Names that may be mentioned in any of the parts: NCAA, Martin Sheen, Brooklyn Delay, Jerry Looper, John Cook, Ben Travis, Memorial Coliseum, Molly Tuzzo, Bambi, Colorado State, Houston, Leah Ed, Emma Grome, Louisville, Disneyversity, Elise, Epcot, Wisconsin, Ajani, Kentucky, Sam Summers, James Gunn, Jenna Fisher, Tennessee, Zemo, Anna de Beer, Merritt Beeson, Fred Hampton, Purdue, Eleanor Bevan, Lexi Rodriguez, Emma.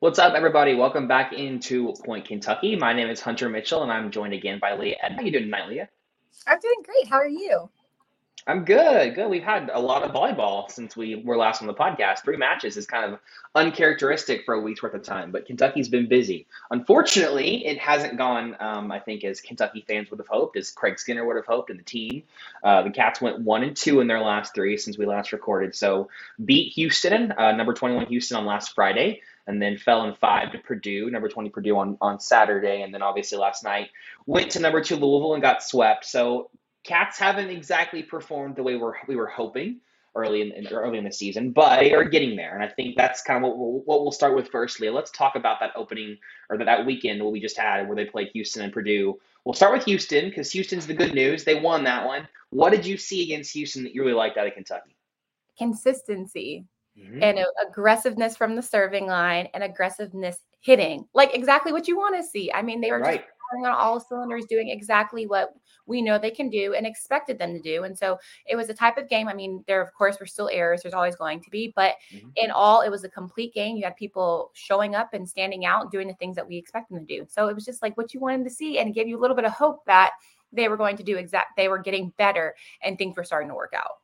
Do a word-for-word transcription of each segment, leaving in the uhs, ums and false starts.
What's up, everybody? Welcome back into Point Kentucky. My name is Hunter Mitchell, and I'm joined again by Leah Ed. How are you doing tonight, Leah? I'm doing great. How are you? I'm good. Good. We've had a lot of volleyball since we were last on the podcast. Three matches is kind of uncharacteristic for a week's worth of time, but Kentucky's been busy. Unfortunately, it hasn't gone, um, I think, as Kentucky fans would have hoped, as Craig Skinner would have hoped, and the team. Uh, the Cats went one and two in their last three since we last recorded. So beat Houston, uh, number twenty-one Houston, on last Friday. And then fell in five to Purdue, number twenty Purdue on, on Saturday. And then obviously last night went to number two Louisville and got swept. So Cats haven't exactly performed the way we're, we were hoping early in early in the season, but they are getting there. And I think that's kind of what we'll, what we'll start with first, Leah. Let's talk about that opening or that, that weekend what we just had where they played Houston and Purdue. We'll start with Houston because Houston's the good news. They won that one. What did you see against Houston that you really liked out of Kentucky? Consistency. Mm-hmm. And aggressiveness from the serving line and aggressiveness hitting, like exactly what you want to see. I mean, they were right. just firing on all cylinders, doing exactly what we know they can do and expected them to do. And so it was a type of game. I mean, there, of course, were still errors. There's always going to be. But mm-hmm. in all, it was a complete game. You had people showing up and standing out, doing the things that we expect them to do. So it was just like what you wanted to see and give you a little bit of hope that they were going to do exact. They were getting better and things were starting to work out.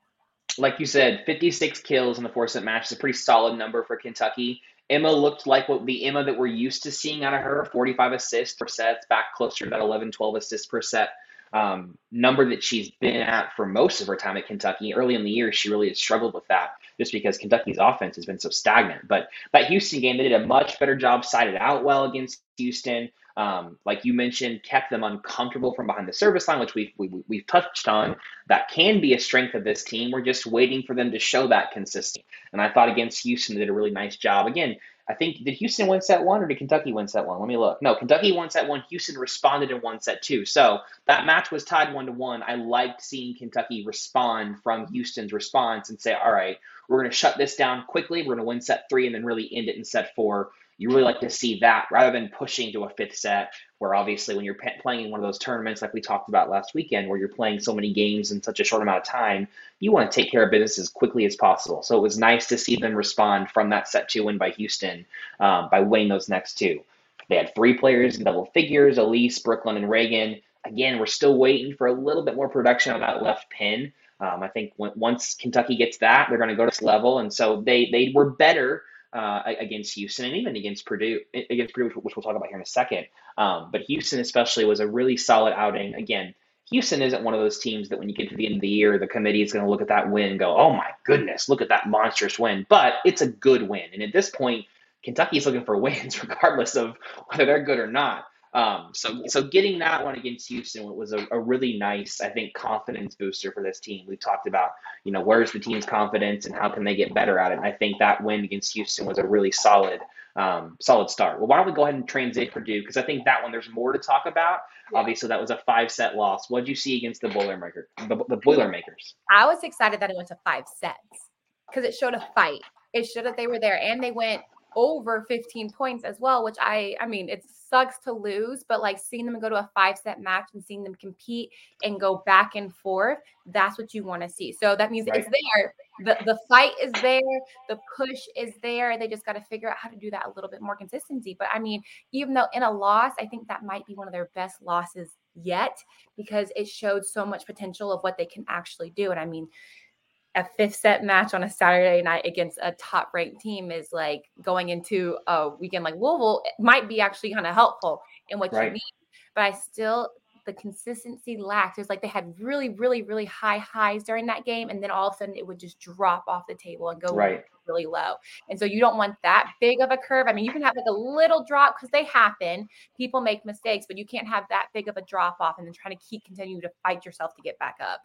Like you said, fifty-six kills in the four-set match is a pretty solid number for Kentucky. Emma looked like what the Emma that we're used to seeing out of her, forty-five assists per set, back closer to that eleven, twelve assists per set um, number that she's been at for most of her time at Kentucky. Early in the year, she really has struggled with that just because Kentucky's offense has been so stagnant. But that Houston game, they did a much better job, sided out well against Houston. Um, like you mentioned, kept them uncomfortable from behind the service line, which we've, we, we've touched on. That can be a strength of this team. We're just waiting for them to show that consistency. And I thought against Houston, they did a really nice job. Again, I think, did Houston win set one or did Kentucky win set one? Let me look. No, Kentucky won set one. Houston responded in one set two. So that match was tied one to one. I liked seeing Kentucky respond from Houston's response and say, all right, we're going to shut this down quickly. We're going to win set three and then really end it in set four. You really like to see that rather than pushing to a fifth set where obviously when you're p- playing in one of those tournaments like we talked about last weekend where you're playing so many games in such a short amount of time, you want to take care of business as quickly as possible. So it was nice to see them respond from that set two win by Houston um, by winning those next two. They had three players in double figures, Elise, Brooklyn, and Reagan. Again, we're still waiting for a little bit more production on that left pin. Um, I think when, once Kentucky gets that, they're going to go to this level. And so they they were better Uh, against Houston and even against Purdue, against Purdue, which we'll talk about here in a second. Um, but Houston especially was a really solid outing. Again, Houston isn't one of those teams that when you get to the end of the year, the committee is going to look at that win and go, oh my goodness, look at that monstrous win. But it's a good win. And at this point, Kentucky is looking for wins regardless of whether they're good or not. Um, so so getting that one against Houston was a, a really nice, I think, confidence booster for this team. We've talked about, you know, where's the team's confidence and how can they get better at it? And I think that win against Houston was a really solid, um, solid start. Well, why don't we go ahead and transit Purdue? Because I think that one, there's more to talk about. Yeah. Obviously, that was a five-set loss. What did you see against the Boilermaker, the, the Boilermakers? I was excited that it went to five sets because it showed a fight. It showed that they were there and they went over fifteen points as well, which I, I mean, it sucks to lose, but like seeing them go to a five set match and seeing them compete and go back and forth, that's what you want to see. So that means right. It's there. The the fight is there. The push is there. They just got to figure out how to do that a little bit more consistency. But I mean, even though in a loss, I think that might be one of their best losses yet because it showed so much potential of what they can actually do. And I mean, a fifth set match on a Saturday night against a top ranked team is like going into a weekend like Louisville might be actually kind of helpful in what right. you need. But I still the consistency lacked. It was like they had really, really, really high highs during that game. And then all of a sudden it would just drop off the table and go right. really low. And so you don't want that big of a curve. I mean, you can have like a little drop because they happen. People make mistakes, but you can't have that big of a drop off and then trying to keep continuing to fight yourself to get back up.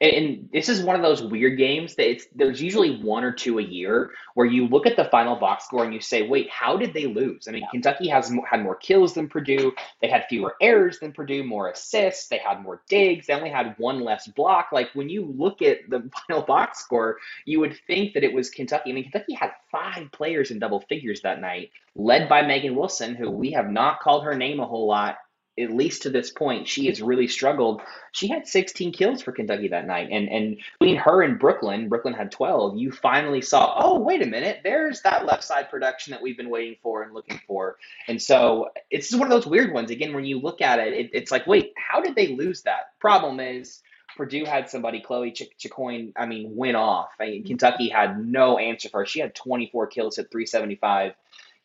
And, and this is one of those weird games that it's, there's usually one or two a year where you look at the final box score and you say, wait, how did they lose? I mean, yeah. Kentucky has had more kills than Purdue. They had fewer errors than Purdue, more assists. They had more digs. They only had one less block. Like when you look at the final box score, you would think that it was Kentucky. I mean, Kentucky had five players in double figures that night, led by Megan Wilson, who we have not called her name a whole lot. At least to this point, she has really struggled. She had sixteen kills for Kentucky that night. And and between her and Brooklyn, Brooklyn had twelve. You finally saw, oh, wait a minute, there's that left side production that we've been waiting for and looking for. And so it's just one of those weird ones. Again, when you look at it, it it's like, wait, how did they lose that? Problem is, Purdue had somebody, Chloe Chicoin, I mean, went off. I mean, Kentucky had no answer for her. She had twenty-four kills at three seventy-five.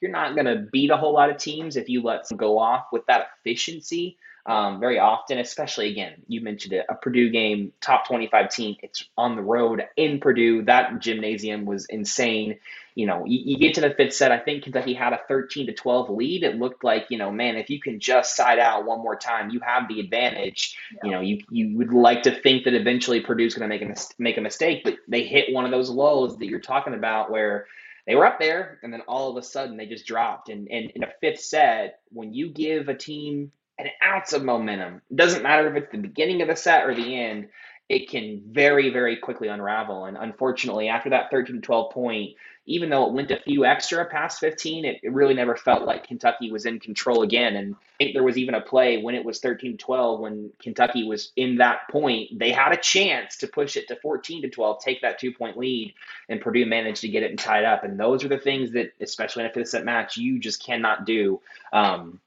You're not going to beat a whole lot of teams if you let them go off with that efficiency um, very often, especially, again, you mentioned it, a Purdue game, top twenty-five team. It's on the road in Purdue. That gymnasium was insane. You know, you, you get to the fifth set. I think Kentucky had a thirteen to twelve lead. It looked like, you know, man, if you can just side out one more time, you have the advantage. Yeah. You know, you you would like to think that eventually Purdue's going to make a mis- make a mistake, but they hit one of those lows that you're talking about where they were up there, and then all of a sudden they just dropped. And, and in a fifth set, when you give a team an ounce of momentum, it doesn't matter if it's the beginning of the set or the end, it can very, very quickly unravel. And unfortunately, after that thirteen to twelve point, even though it went a few extra past fifteen, it, it really never felt like Kentucky was in control again. And I think there was even a play when it was thirteen twelve, when Kentucky was in that point, they had a chance to push it to fourteen to twelve, take that two-point lead, and Purdue managed to get it and tie it up. And those are the things that, especially in a fifth-set match, you just cannot do. Um,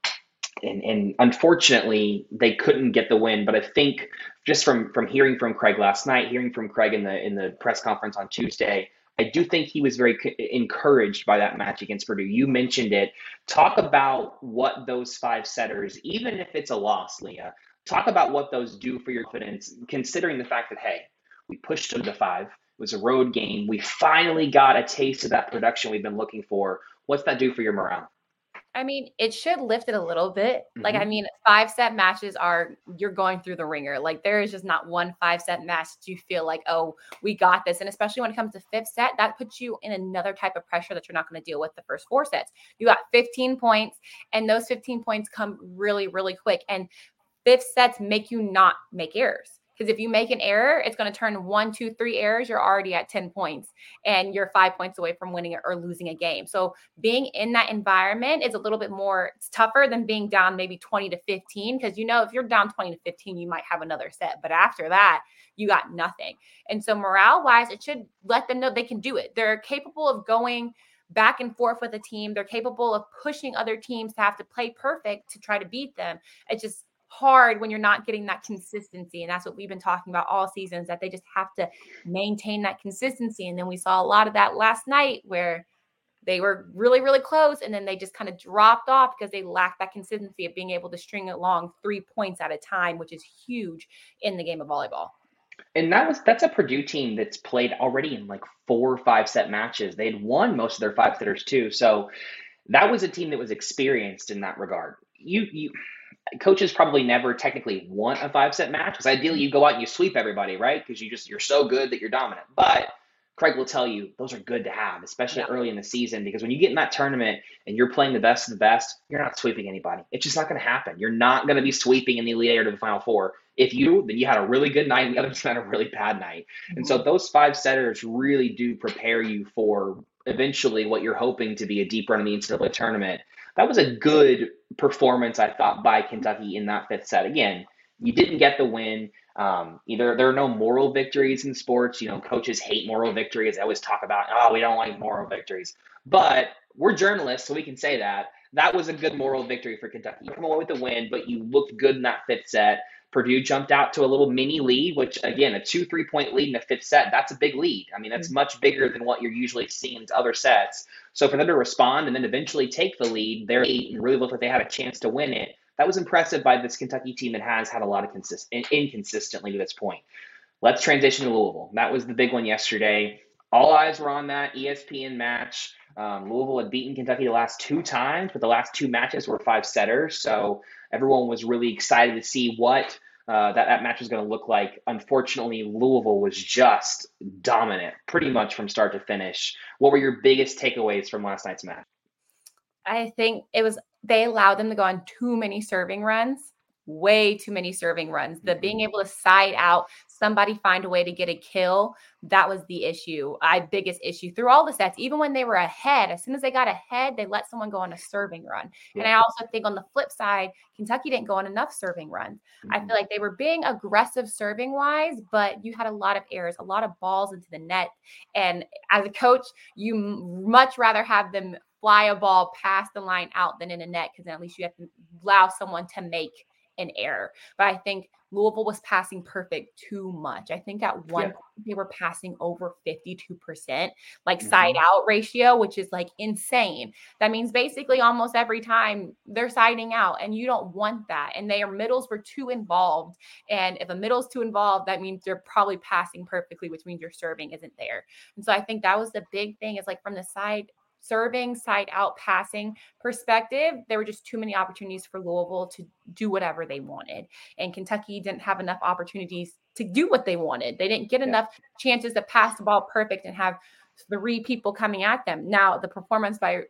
And, and unfortunately, they couldn't get the win. But I think just from, from hearing from Craig last night, hearing from Craig in the in the press conference on Tuesday, I do think he was very co- encouraged by that match against Purdue. You mentioned it. Talk about what those five setters, even if it's a loss, Leah, talk about what those do for your confidence, considering the fact that, hey, we pushed them to five. It was a road game. We finally got a taste of that production we've been looking for. What's that do for your morale? I mean, it should lift it a little bit. Mm-hmm. Like, I mean, five set matches are, you're going through the ringer. Like there is just not one five set match that you feel like, oh, we got this. And especially when it comes to fifth set, that puts you in another type of pressure that you're not going to deal with the first four sets. You got fifteen points, and those fifteen points come really, really quick. And fifth sets make you not make errors. Because if you make an error, it's going to turn one, two, three errors. You're already at ten points and you're five points away from winning or losing a game. So being in that environment is a little bit more, it's tougher than being down maybe twenty to fifteen. Because, you know, if you're down twenty to fifteen, you might have another set. But after that, you got nothing. And so morale wise, it should let them know they can do it. They're capable of going back and forth with a team. They're capable of pushing other teams to have to play perfect to try to beat them. It's just hard when you're not getting that consistency, and that's what we've been talking about all seasons, that they just have to maintain that consistency. And then we saw a lot of that last night where they were really, really close, and then they just kind of dropped off because they lacked that consistency of being able to string along three points at a time, which is huge in the game of volleyball. And that was that's a Purdue team that's played already in like four or five set matches. They'd won most of their five setters too, so that was a team that was experienced in that regard. You you coaches probably never technically want a five set match because ideally you go out and you sweep everybody, right? Because you just, you're so good that you're dominant. But Craig will tell you those are good to have, especially yeah. early in the season, because when you get in that tournament and you're playing the best of the best, you're not sweeping anybody. It's just not going to happen. You're not going to be sweeping in the Elite Eight or to the Final Four. If you, then you had a really good night and the others had a really bad night. Mm-hmm. And so those five setters really do prepare you for eventually what you're hoping to be a deep run in the N C double A tournament. That was a good performance, I thought, by Kentucky in that fifth set. Again, you didn't get the win. Um, either there are no moral victories in sports. You know, coaches hate moral victories. They always talk about, oh, we don't like moral victories. But we're journalists, so we can say that. That was a good moral victory for Kentucky. You come away with the win, but you looked good in that fifth set. Purdue jumped out to a little mini lead, which, again, a two, three-point lead in the fifth set, that's a big lead. I mean, that's much bigger than what you're usually seeing in other sets. So for them to respond and then eventually take the lead, they're eight, and really looked like they had a chance to win it. That was impressive by this Kentucky team that has had a lot of consist- inconsistently to this point. Let's transition to Louisville. That was the big one yesterday. All eyes were on that E S P N match. Um, Louisville had beaten Kentucky the last two times, but the last two matches were five-setters. So everyone was really excited to see what uh, that, that match was going to look like. Unfortunately, Louisville was just dominant, pretty much from start to finish. What were your biggest takeaways from last night's match? I think it was they allowed them to go on too many serving runs. Way too many serving runs. The being able to side out, somebody find a way to get a kill, that was the issue. My biggest issue through all the sets, even when they were ahead, as soon as they got ahead, they let someone go on a serving run. Yeah. And I also think on the flip side, Kentucky didn't go on enough serving runs. Mm-hmm. I feel like they were being aggressive serving wise, but you had a lot of errors, a lot of balls into the net. And as a coach, you much rather have them fly a ball past the line out than in a net, because at least you have to allow someone to make an error. But I think Louisville was passing perfect too much. I think at one yeah. point they were passing over fifty-two percent, like mm-hmm. side out ratio, which is like insane. That means basically almost every time they're siding out, and you don't want that. And their middles were too involved. And if a middle's too involved, that means they're probably passing perfectly, which means your serving isn't there. And so I think that was the big thing, is like from the side serving, side out passing perspective, there were just too many opportunities for Louisville to do whatever they wanted. And Kentucky didn't have enough opportunities to do what they wanted. They didn't get yeah. enough chances to pass the ball perfect and have three people coming at them. Now, the performance by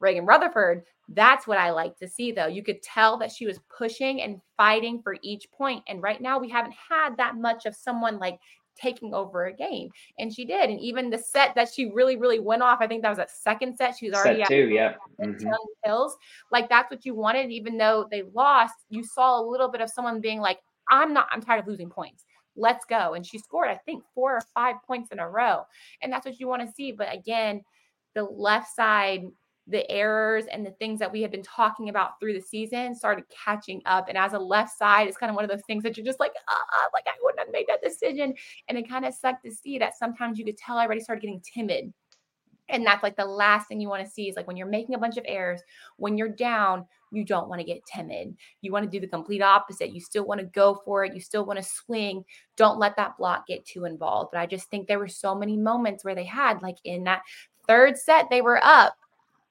Reagan Rutherford, that's what I like to see, though. You could tell that she was pushing and fighting for each point. And right now, we haven't had that much of someone like taking over a game, and she did. And even the set that she really really went off, I think that was that second set, she was already set two, yeah mm-hmm. Hills, like that's what you wanted. Even though they lost, you saw a little bit of someone being like, I'm not I'm tired of losing points, let's go. And she scored I think four or five points in a row, and that's what you want to see. But again, the left side, the errors and the things that we had been talking about through the season started catching up. And as a left side, it's kind of one of those things that you're just like, ah, like I wouldn't have made that decision. And it kind of sucked to see that. Sometimes you could tell I already started getting timid. And that's like the last thing you want to see, is like when you're making a bunch of errors, when you're down, you don't want to get timid. You want to do the complete opposite. You still want to go for it. You still want to swing. Don't let that block get too involved. But I just think there were so many moments where they had, like in that third set, they were up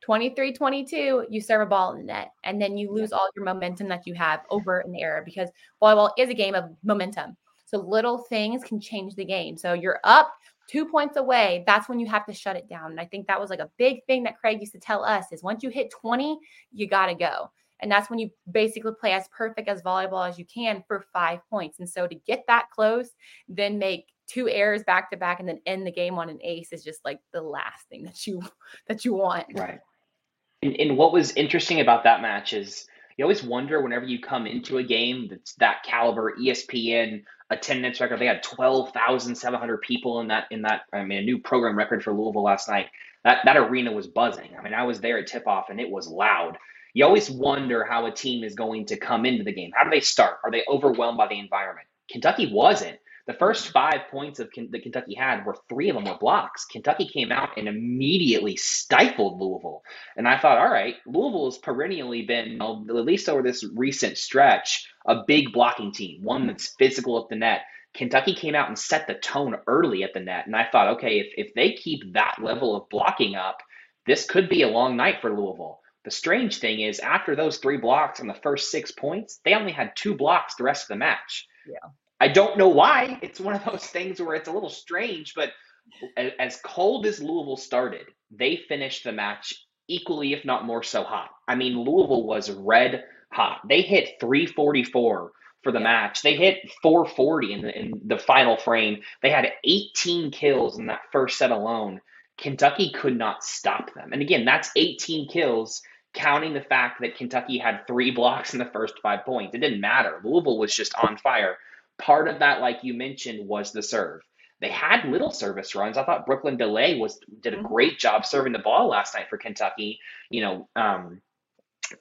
twenty-three twenty-two, you serve a ball in the net, and then you lose all your momentum that you have over an error, because volleyball is a game of momentum. So little things can change the game. So you're up two points away. That's when you have to shut it down. And I think that was like a big thing that Craig used to tell us, is once you hit twenty, you got to go. And that's when you basically play as perfect as volleyball as you can for five points. And so to get that close, then make two errors back to back and then end the game on an ace is just like the last thing that you, that you want. Right. And, and what was interesting about that match is you always wonder whenever you come into a game that's that caliber, E S P N attendance record, they had twelve thousand seven hundred people in that, in that, I mean, a new program record for Louisville last night. That, that arena was buzzing. I mean, I was there at tip-off and it was loud. You always wonder how a team is going to come into the game. How do they start? Are they overwhelmed by the environment? Kentucky wasn't. The first five points of K- that Kentucky had were three of them were blocks. Kentucky came out and immediately stifled Louisville. And I thought, all right, Louisville has perennially been, at least over this recent stretch, a big blocking team, one that's physical at the net. Kentucky came out and set the tone early at the net. And I thought, okay, if, if they keep that level of blocking up, this could be a long night for Louisville. The strange thing is, after those three blocks on the first six points, they only had two blocks the rest of the match. Yeah. I don't know why. It's one of those things where it's a little strange, but as cold as Louisville started, they finished the match equally, if not more so hot. I mean, Louisville was red hot. They hit three forty-four for the yeah. match. They hit four forty in the, in the final frame. They had eighteen kills in that first set alone. Kentucky could not stop them. And again, that's eighteen kills, counting the fact that Kentucky had three blocks in the first five points. It didn't matter. Louisville was just on fire. Part of that, like you mentioned, was the serve. They had little service runs. I thought Brooklyn Delay was did a great job serving the ball last night for Kentucky. You know, um,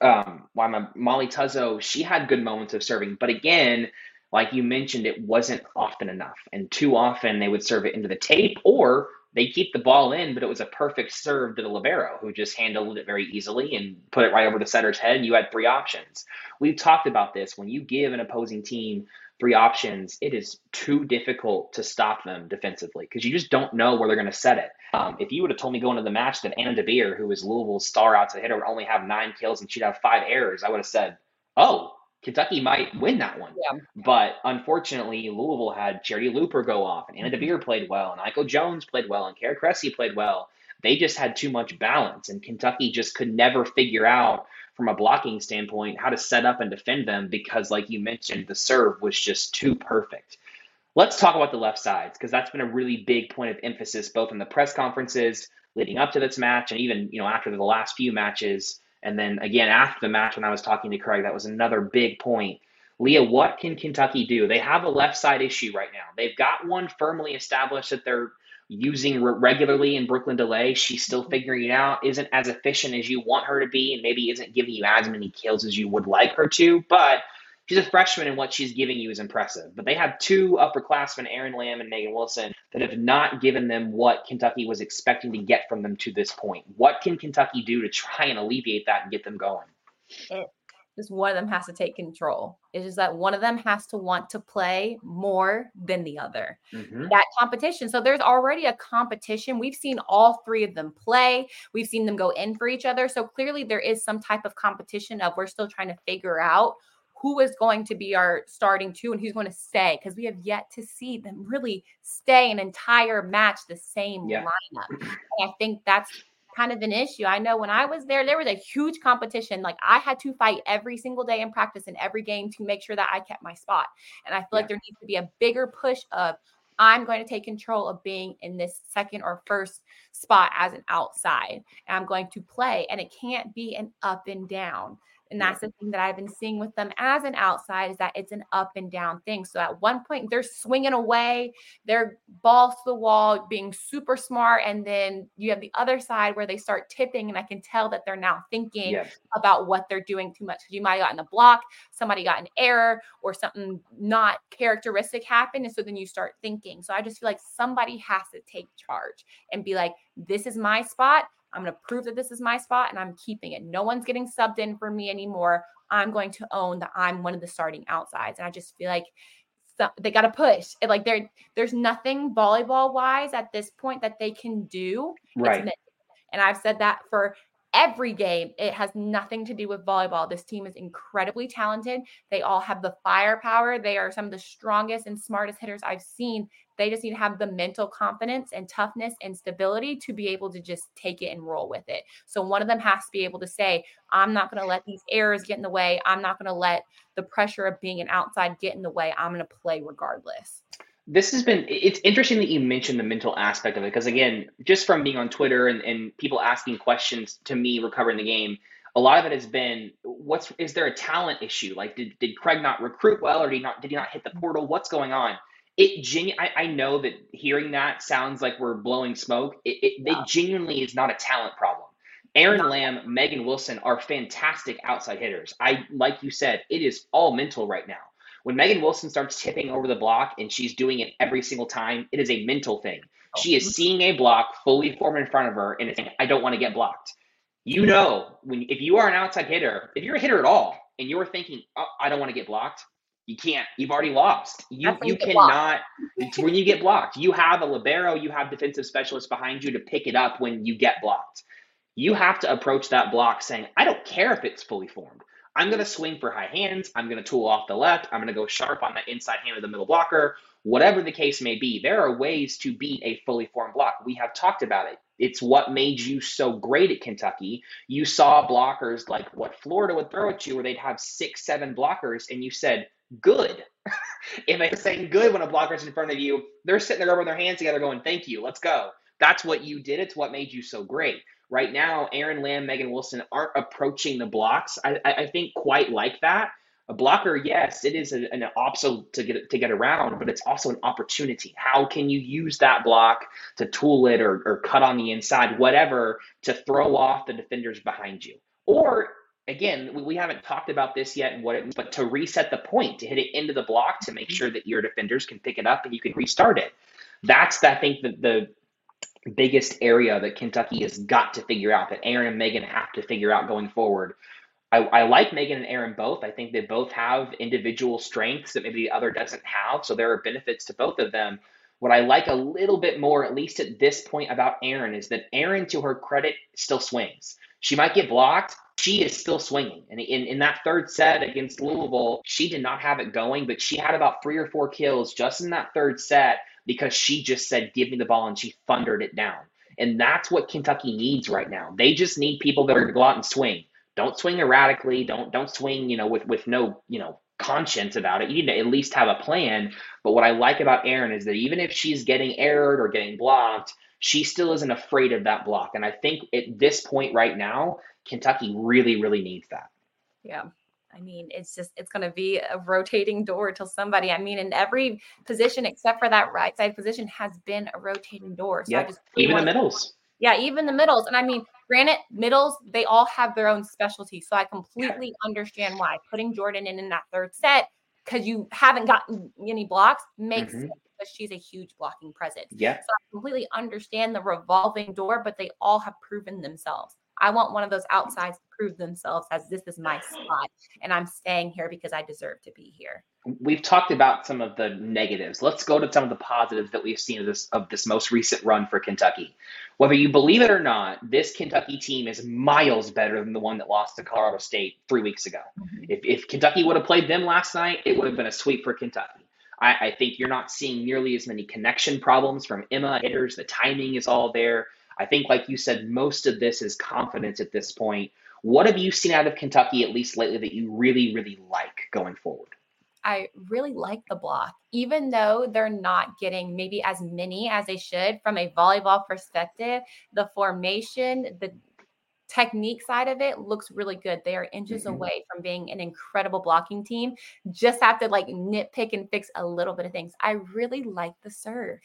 um, why my Molly Tuzzo, she had good moments of serving. But again, like you mentioned, it wasn't often enough. And too often they would serve it into the tape, or they keep the ball in, but it was a perfect serve to the libero, who just handled it very easily and put it right over the setter's head, and you had three options. We've talked about this. When you give an opposing team three options, it is too difficult to stop them defensively because you just don't know where they're going to set it. Um, if you would have told me going into the match that Anna de Beer, who was Louisville's star outside hitter, would only have nine kills and she'd have five errors, I would have said, oh, Kentucky might win that one. Yeah. But unfortunately, Louisville had Jerry Looper go off, and Anna de Beer played well, and Michael Jones played well, and Kara Cressy played well. They just had too much balance, and Kentucky just could never figure out from a blocking standpoint how to set up and defend them because, like you mentioned, the serve was just too perfect. Let's talk about the left sides, because that's been a really big point of emphasis both in the press conferences leading up to this match and even, you know, after the last few matches. And then again, after the match, when I was talking to Craig, that was another big point. Leah, what can Kentucky do? They have a left side issue right now. They've got one firmly established that they're using re- regularly in Brooklyn Delay. She's still figuring it out, isn't as efficient as you want her to be, and maybe isn't giving you as many kills as you would like her to. But she's a freshman, and what she's giving you is impressive. But they have two upperclassmen, Aaron Lamb and Megan Wilson, that have not given them what Kentucky was expecting to get from them to this point. What can Kentucky do to try and alleviate that and get them going? It, just one of them has to take control. It's just that one of them has to want to play more than the other. Mm-hmm. That competition. So there's already a competition. We've seen all three of them play. We've seen them go in for each other. So clearly there is some type of competition of we're still trying to figure out who is going to be our starting two and who's going to stay, because we have yet to see them really stay an entire match the same yeah. lineup. And I think that's kind of an issue. I know when I was there, there was a huge competition. Like, I had to fight every single day in practice and every game to make sure that I kept my spot. And I feel yeah. like there needs to be a bigger push of, I'm going to take control of being in this second or first spot as an outside. And I'm going to play. And it can't be an up and down. And that's the thing that I've been seeing with them as an outside, is that it's an up and down thing. So at one point they're swinging away, their balls to the wall, being super smart. And then you have the other side where they start tipping. And I can tell that they're now thinking yes. about what they're doing too much. Because you might have gotten a block, somebody got an error, or something not characteristic happened. And so then you start thinking. So I just feel like somebody has to take charge and be like, this is my spot. I'm going to prove that this is my spot, and I'm keeping it. No one's getting subbed in for me anymore. I'm going to own that I'm one of the starting outsides. And I just feel like so, they got to push it. Like, there, there's nothing volleyball wise at this point that they can do. Right. And I've said that for every game. It has nothing to do with volleyball. This team is incredibly talented. They all have the firepower. They are some of the strongest and smartest hitters I've seen. They just need to have the mental confidence and toughness and stability to be able to just take it and roll with it. So one of them has to be able to say, I'm not going to let these errors get in the way. I'm not going to let the pressure of being an outside get in the way. I'm going to play regardless. This has been, it's interesting that you mentioned the mental aspect of it. Because again, just from being on Twitter and, and people asking questions to me recovering the game, a lot of it has been, what's, is there a talent issue? Like, did, did Craig not recruit well, or did he not, did he not hit the portal? What's going on? It genu- I, I know that hearing that sounds like we're blowing smoke. It, it, yeah. it genuinely is not a talent problem. Aaron no. Lamb, Megan Wilson are fantastic outside hitters. I, like you said, it is all mental right now. When Megan Wilson starts tipping over the block and she's doing it every single time, it is a mental thing. Oh. She is seeing a block fully formed in front of her and it's like, I don't want to get blocked. You know, when if you are an outside hitter, if you're a hitter at all and you're thinking, oh, I don't want to get blocked, you can't. You've already lost. You you, you cannot. It's when you get blocked. You have a libero. You have defensive specialists behind you to pick it up when you get blocked. You have to approach that block saying, I don't care if it's fully formed. I'm going to swing for high hands. I'm going to tool off the left. I'm going to go sharp on the inside hand of the middle blocker. Whatever the case may be, there are ways to beat a fully formed block. We have talked about it. It's what made you so great at Kentucky. You saw blockers like what Florida would throw at you where they'd have six, seven blockers, and you said, good. If they're saying good when a blocker's in front of you, they're sitting there rubbing their hands together going, thank you, let's go. That's what you did. It's what made you so great. Right now, Aaron Lamb, Megan Wilson aren't approaching the blocks, I, I think, quite like that. A blocker, yes, it is an, an obstacle to get to get around, but it's also an opportunity. How can you use that block to tool it or, or cut on the inside, whatever, to throw off the defenders behind you? Or again, we haven't talked about this yet and what it means, but to reset the point, to hit it into the block to make sure that your defenders can pick it up and you can restart it. That's, I think, the, the biggest area that Kentucky has got to figure out, that Aaron and Megan have to figure out going forward. I, I like Megan and Aaron both. I think they both have individual strengths that maybe the other doesn't have, so there are benefits to both of them. What I like a little bit more, at least at this point, about Aaron is that Aaron, to her credit, still swings. She might get blocked. She is still swinging. And in, in that third set against Louisville, she did not have it going, but she had about three or four kills just in that third set because she just said, give me the ball, and she thundered it down. And that's what Kentucky needs right now. They just need people that are going to go out and swing. Don't swing erratically. Don't don't swing, you know, with, with no, you know, conscience about it. You need to at least have a plan. But what I like about Aaron is that even if she's getting errored or getting blocked, she still isn't afraid of that block. And I think at this point right now, Kentucky really, really needs that. Yeah. I mean, it's just, it's going to be a rotating door till somebody, I mean, in every position except for that right side position has been a rotating door. So yeah. I just even the middles. Yeah. Even the middles. And I mean, granted, middles, they all have their own specialty. So I completely yeah. understand why putting Jordan in in that third set, because you haven't gotten any blocks, makes mm-hmm. sense. She's a huge blocking presence. Yeah. So I completely understand the revolving door, but they all have proven themselves. I want one of those outsides to prove themselves as this is my spot and I'm staying here because I deserve to be here. We've talked about some of the negatives. Let's go to some of the positives that we've seen of this, of this most recent run for Kentucky. Whether you believe it or not, this Kentucky team is miles better than the one that lost to Colorado State three weeks ago. Mm-hmm. If, if Kentucky would have played them last night, it would have been a sweep for Kentucky. I, I think you're not seeing nearly as many connection problems from Emma hitters. The timing is all there. I think, like you said, most of this is confidence at this point. What have you seen out of Kentucky, at least lately, that you really, really like going forward? I really like the block, even though they're not getting maybe as many as they should from a volleyball perspective. The formation, the technique side of it looks really good. They are inches mm-hmm. away from being an incredible blocking team. Just have to like nitpick and fix a little bit of things. I really like the serve.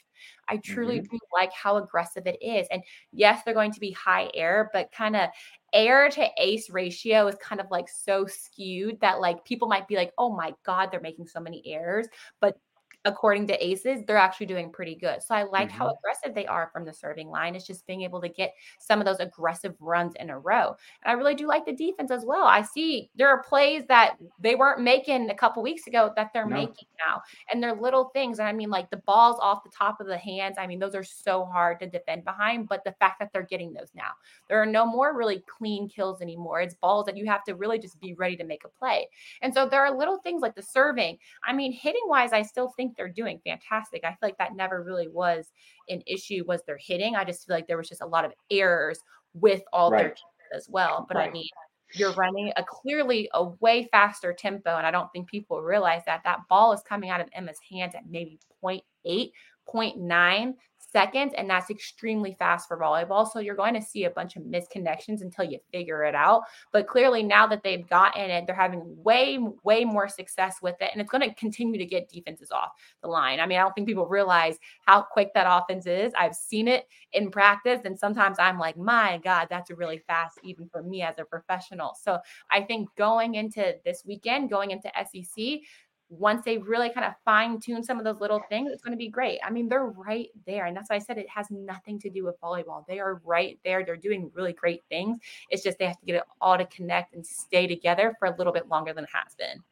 I truly mm-hmm. do like how aggressive it is. And yes, they're going to be high air, but kind of air to ace ratio is kind of like so skewed that like people might be like, oh my God, they're making so many errors. But according to aces, they're actually doing pretty good. So I like mm-hmm. how aggressive they are from the serving line. It's just being able to get some of those aggressive runs in a row. And I really do like the defense as well. I see there are plays that they weren't making a couple weeks ago that they're no. making now. And they're little things. And I mean, like the balls off the top of the hands. I mean, those are so hard to defend behind, but the fact that they're getting those now, there are no more really clean kills anymore. It's balls that you have to really just be ready to make a play. And so there are little things like the serving. I mean, hitting wise, I still think they're doing fantastic. I feel like that never really was an issue, was their hitting. I just feel like there was just a lot of errors with all right. their teams as well. But right. I mean, you're running a clearly a way faster tempo, and I don't think people realize that that ball is coming out of Emma's hands at maybe zero point eight, zero point nine seconds, and that's extremely fast for volleyball. So you're going to see a bunch of misconnections until you figure it out. But clearly now that they've gotten it, they're having way, way more success with it. And it's going to continue to get defenses off the line. I mean, I don't think people realize how quick that offense is. I've seen it in practice. And sometimes I'm like, my God, that's really fast, even for me as a professional. So I think going into this weekend, going into S E C, once they really kind of fine tune some of those little things, it's going to be great. I mean, they're right there. And that's why I said it has nothing to do with volleyball. They are right there. They're doing really great things. It's just they have to get it all to connect and stay together for a little bit longer than it has been.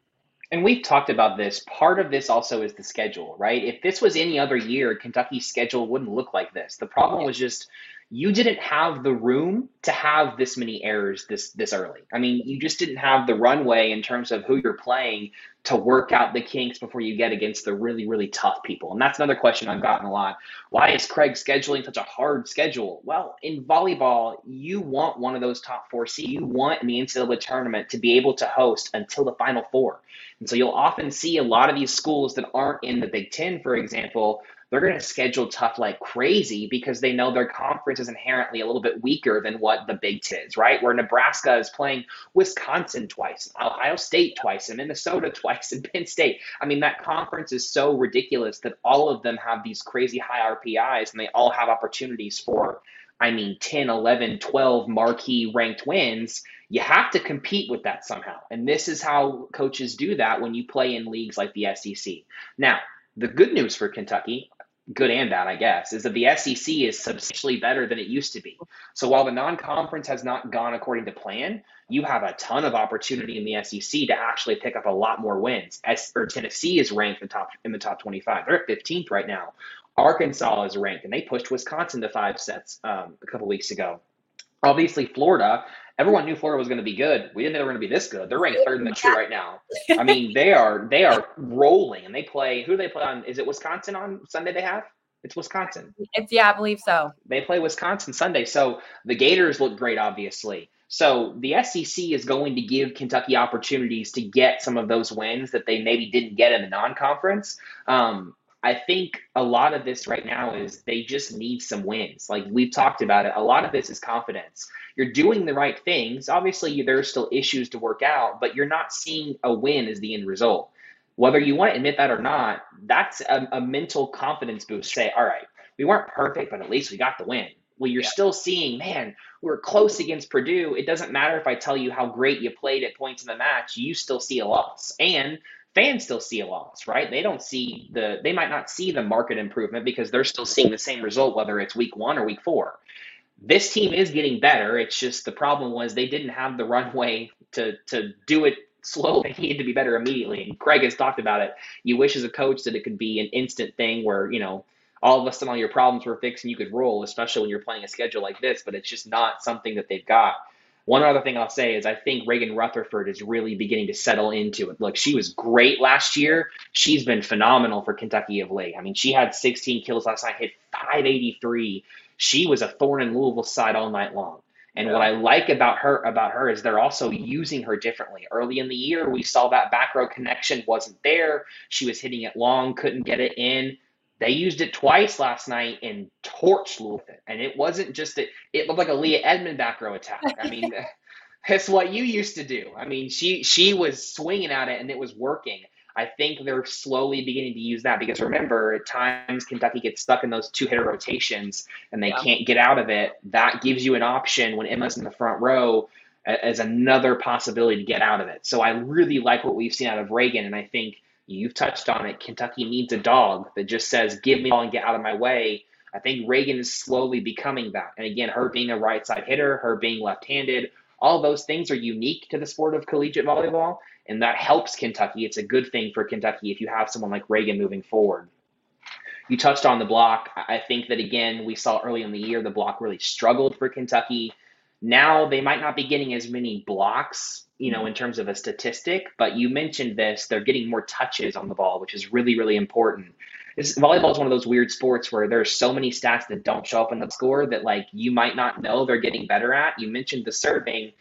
And we've talked about this. Part of this also is the schedule, right? If this was any other year, Kentucky's schedule wouldn't look like this. The problem was just you didn't have the room to have this many errors this this early. I mean, you just didn't have the runway in terms of who you're playing to work out the kinks before you get against the really, really tough people. And that's another question I've gotten a lot. Why is Craig scheduling such a hard schedule? Well, in volleyball, you want one of those top four seeds. You want in the N C double A tournament to be able to host until the Final Four. And so you'll often see a lot of these schools that aren't in the Big Ten, for example, they're going to schedule tough like crazy because they know their conference is inherently a little bit weaker than what the Big Ten is, right? Where Nebraska is playing Wisconsin twice, Ohio State twice, and Minnesota twice, and Penn State. I mean, that conference is so ridiculous that all of them have these crazy high R P Is, and they all have opportunities for, I mean, ten, eleven, twelve marquee ranked wins. You have to compete with that somehow. And this is how coaches do that when you play in leagues like the S E C. Now, the good news for Kentucky, good and bad, I guess, is that the S E C is substantially better than it used to be. So while the non-conference has not gone according to plan, you have a ton of opportunity in the S E C to actually pick up a lot more wins. As, or Tennessee is ranked in, top, in the top twenty-five. They're at fifteenth right now. Arkansas is ranked, and they pushed Wisconsin to five sets um, a couple weeks ago. Obviously, Florida, everyone knew Florida was going to be good. We didn't know they were going to be this good. They're ranked third in the country right now. I mean, they are they are rolling, and they play – who do they play on? Is it Wisconsin on Sunday they have? It's Wisconsin. It's, yeah, I believe so. They play Wisconsin Sunday. So the Gators look great, obviously. So the S E C is going to give Kentucky opportunities to get some of those wins that they maybe didn't get in the non-conference. Um, I think a lot of this right now is they just need some wins. Like we've talked about it. A lot of this is confidence. You're doing the right things. Obviously, there's still issues to work out, but you're not seeing a win as the end result. Whether you want to admit that or not, that's a, a mental confidence boost. Say, all right, we weren't perfect, but at least we got the win. Well, you're yeah. still seeing, man, we're close against Purdue. It doesn't matter if I tell you how great you played at points in the match, you still see a loss. And fans still see a loss, right? They don't see the, they might not see the market improvement because they're still seeing the same result, whether it's week one or week four. This team is getting better. It's just the problem was they didn't have the runway to to do it slowly. They needed to be better immediately. And Craig has talked about it. You wish as a coach that it could be an instant thing where, you know, all of a sudden all your problems were fixed and you could roll, especially when you're playing a schedule like this, but it's just not something that they've got. One other thing I'll say is I think Reagan Rutherford is really beginning to settle into it. Look, she was great last year. She's been phenomenal for Kentucky of late. I mean, she had sixteen kills last night, hit five eighty-three. She was a thorn in Louisville's side all night long. And yeah. what I like about her about her is they're also using her differently. Early in the year, we saw that back row connection wasn't there. She was hitting it long, couldn't get it in. They used it twice last night and torched Louisville. And it wasn't just that it looked like a Leah Edmond back row attack. I mean, that's what you used to do. I mean, she she was swinging at it and it was working. I think they're slowly beginning to use that because remember, at times Kentucky gets stuck in those two-hitter rotations and they yeah. can't get out of it. That gives you an option when Emma's in the front row as another possibility to get out of it. So I really like what we've seen out of Reagan, and I think you've touched on it. Kentucky needs a dog that just says, give me all and get out of my way. I think Reagan is slowly becoming that. And again, her being a right side hitter, her being left-handed, all those things are unique to the sport of collegiate volleyball, and that helps Kentucky. It's a good thing for Kentucky if you have someone like Reagan moving forward. You touched on the block. I think that, again, we saw early in the year the block really struggled for Kentucky. Now they might not be getting as many blocks, you know, in terms of a statistic, but you mentioned this, they're getting more touches on the ball, which is really, really important. This, volleyball is one of those weird sports where there's so many stats that don't show up in the score that like you might not know they're getting better at. You mentioned the serving.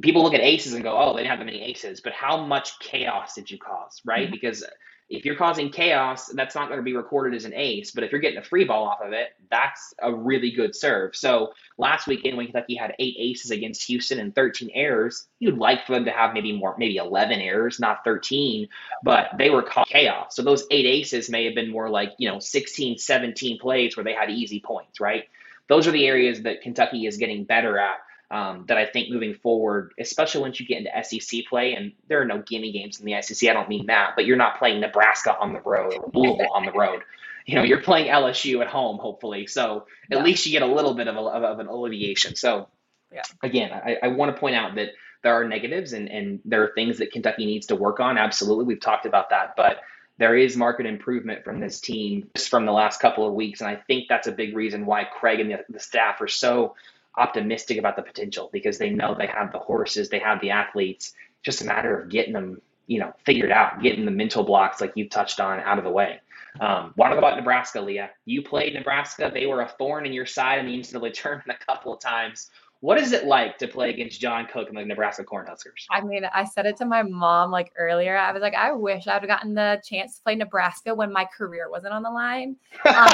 People look at aces and go, oh, they didn't have that many aces, but how much chaos did you cause, right? Mm-hmm. Because if you're causing chaos, that's not going to be recorded as an ace, but if you're getting a free ball off of it, that's a really good serve. So last weekend when Kentucky had eight aces against Houston and thirteen errors, you'd like for them to have maybe more, maybe eleven errors, not thirteen, but they were causing chaos. So those eight aces may have been more like, you know, sixteen, seventeen plays where they had easy points, right? Those are the areas that Kentucky is getting better at. Um, that I think moving forward, especially once you get into S E C play, and there are no gimme games in the S E C, I don't mean that, but you're not playing Nebraska on the road or Louisville on the road. You know, you're playing L S U at home, hopefully. So at yeah. least you get a little bit of, a, of an alleviation. So, yeah. again, I, I want to point out that there are negatives and, and there are things that Kentucky needs to work on. Absolutely. We've talked about that, but there is market improvement from this team just from the last couple of weeks. And I think that's a big reason why Craig and the, the staff are so optimistic about the potential, because they know they have the horses, they have the athletes. It's just a matter of getting them, you know, figured out, getting the mental blocks like you touched on out of the way. Um, what about Nebraska, Leah? You played Nebraska. They were a thorn in your side in the N C double A tournament a couple of times. What is it like to play against John Cook and the Nebraska Cornhuskers? I mean, I said it to my mom like earlier. I was like, I wish I would have gotten the chance to play Nebraska when my career wasn't on the line. Um,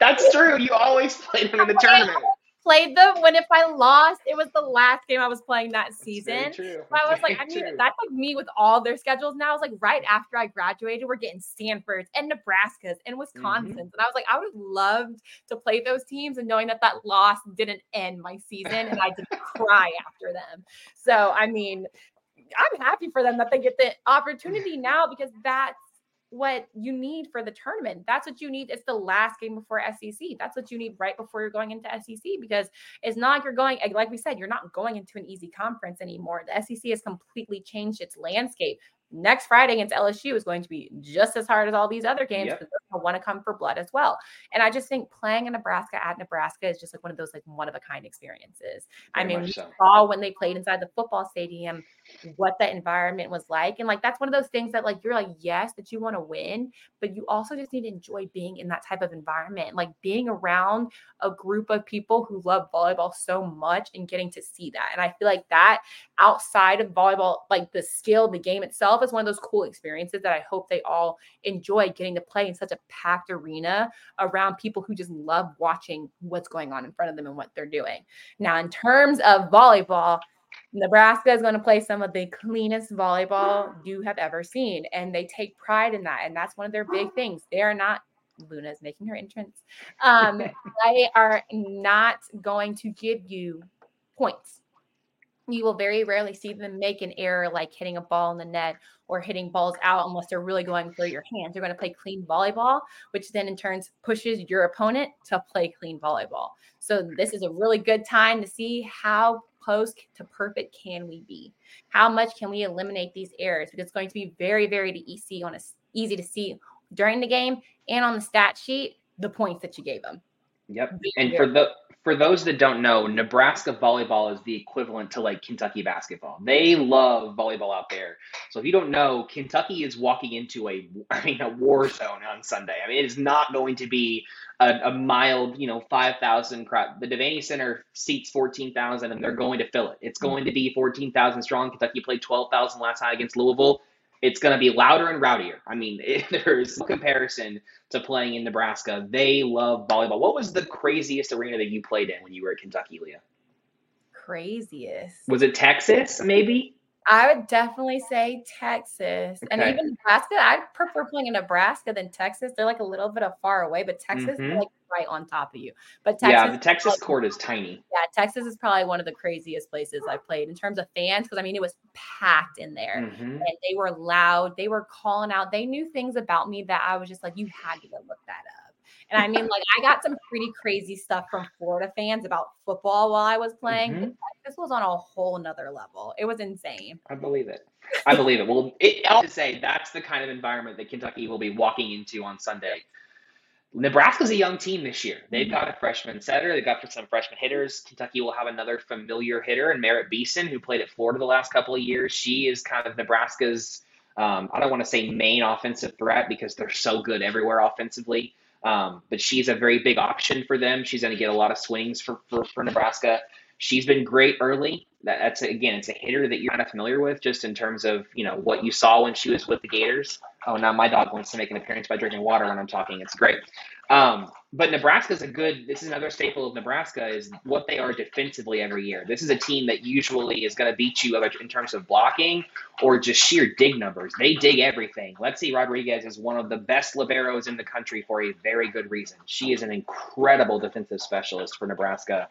That's true. You always played them in the tournament. Played them when if I lost, it was the last game I was playing that season. True. So I was like, I mean, true. That's like me with all their schedules now. I was like, right after I graduated, we're getting Stanford's and Nebraska's and Wisconsin's. Mm-hmm. And I was like, I would have loved to play those teams and knowing that that loss didn't end my season and I didn't cry after them. So, I mean, I'm happy for them that they get the opportunity now because that's what you need for the tournament. That's what you need. It's the last game before S E C. That's what you need right before you're going into S E C, because it's not like you're going, like we said, you're not going into an easy conference anymore. The S E C has completely changed its landscape. Next Friday against L S U is going to be just as hard as all these other games, yep. because they'll want to come for blood as well. And I just think playing in Nebraska at Nebraska is just like one of those like one of a kind experiences. Very I mean, we so. saw when they played inside the football stadium what that environment was like. And like, that's one of those things that like, you're like, yes, that you want to win, but you also just need to enjoy being in that type of environment, like being around a group of people who love volleyball so much and getting to see that. And I feel like that outside of volleyball, like the skill, the game itself, is one of those cool experiences that I hope they all enjoy, getting to play in such a packed arena around people who just love watching what's going on in front of them and what they're doing. Now, in terms of volleyball, Nebraska is going to play some of the cleanest volleyball you have ever seen, and they take pride in that, and that's one of their big things. They are not Luna's making her entrance. Um, they are not going to give you points. You will very rarely see them make an error like hitting a ball in the net or hitting balls out unless they're really going through your hands. They're going to play clean volleyball, which then in turn pushes your opponent to play clean volleyball. So this is a really good time to see how close to perfect can we be? How much can we eliminate these errors? Because it's going to be very, very easy on a, easy to see during the game and on the stat sheet, the points that you gave them. Yep. And for the for those that don't know, Nebraska volleyball is the equivalent to like Kentucky basketball. They love volleyball out there. So if you don't know, Kentucky is walking into a I mean a war zone on Sunday. I mean, it is not going to be a, a mild, you know, five thousand crowd. The Devaney Center seats fourteen thousand, and they're going to fill it. It's going to be fourteen thousand strong. Kentucky played twelve thousand last night against Louisville. It's going to be louder and rowdier. I mean, it, there is no comparison to playing in Nebraska. They love volleyball. What was the craziest arena that you played in when you were at Kentucky, Leah? Craziest? Was it Texas, maybe? I would definitely say Texas. Okay. And even Nebraska, I prefer playing in Nebraska than Texas. They're like a little bit of far away, but Texas mm-hmm. is like right on top of you. But Texas, yeah, the Texas is probably, court is tiny. Yeah, Texas is probably one of the craziest places I've played in terms of fans, because I mean, it was packed in there mm-hmm. and they were loud. They were calling out. They knew things about me that I was just like, you had to go look that up. And I mean, like, I got some pretty crazy stuff from Florida fans about football while I was playing. Mm-hmm. This was on a whole nother level. It was insane. I believe it. I believe it. Well, it, I'll just say that's the kind of environment that Kentucky will be walking into on Sunday. Nebraska's a young team this year. They've got a freshman setter. They've got some freshman hitters. Kentucky will have another familiar hitter in Merritt Beeson, who played at Florida the last couple of years. She is kind of Nebraska's, um, I don't want to say main offensive threat because they're so good everywhere offensively. Um, but she's a very big option for them. She's going to get a lot of swings for, for, for Nebraska. She's been great early. That, that's a, again, it's a hitter that you're kind of familiar with just in terms of, you know, what you saw when she was with the Gators. Oh, now my dog wants to make an appearance by drinking water when I'm talking. It's great. Um, but Nebraska's a good, this is another staple of Nebraska is what they are defensively every year. This is a team that usually is going to beat you in terms of blocking or just sheer dig numbers. They dig everything. Lexi Rodriguez is one of the best liberos in the country for a very good reason. She is an incredible defensive specialist for Nebraska.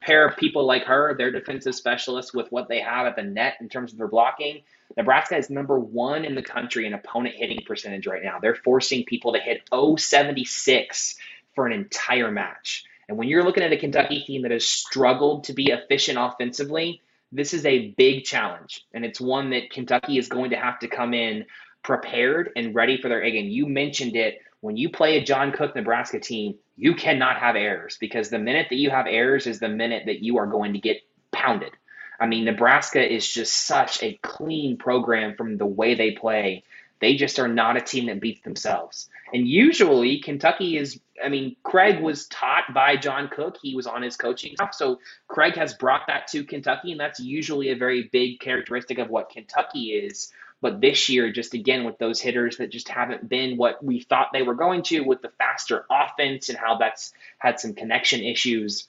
Pair of people like her, they're defensive specialists with what they have at the net in terms of their blocking. Nebraska is number one in the country in opponent hitting percentage right now. They're forcing people to hit oh seventy-six for an entire match. And when you're looking at a Kentucky team that has struggled to be efficient offensively, this is a big challenge. And it's one that Kentucky is going to have to come in prepared and ready for their A game. You mentioned it. When you play a John Cook Nebraska team, you cannot have errors, because the minute that you have errors is the minute that you are going to get pounded. I mean, Nebraska is just such a clean program from the way they play. They just are not a team that beats themselves. And usually Kentucky is, I mean, Craig was taught by John Cook. He was on his coaching staff. So Craig has brought that to Kentucky, and that's usually a very big characteristic of what Kentucky is. But this year, just again, with those hitters that just haven't been what we thought they were going to, with the faster offense and how that's had some connection issues,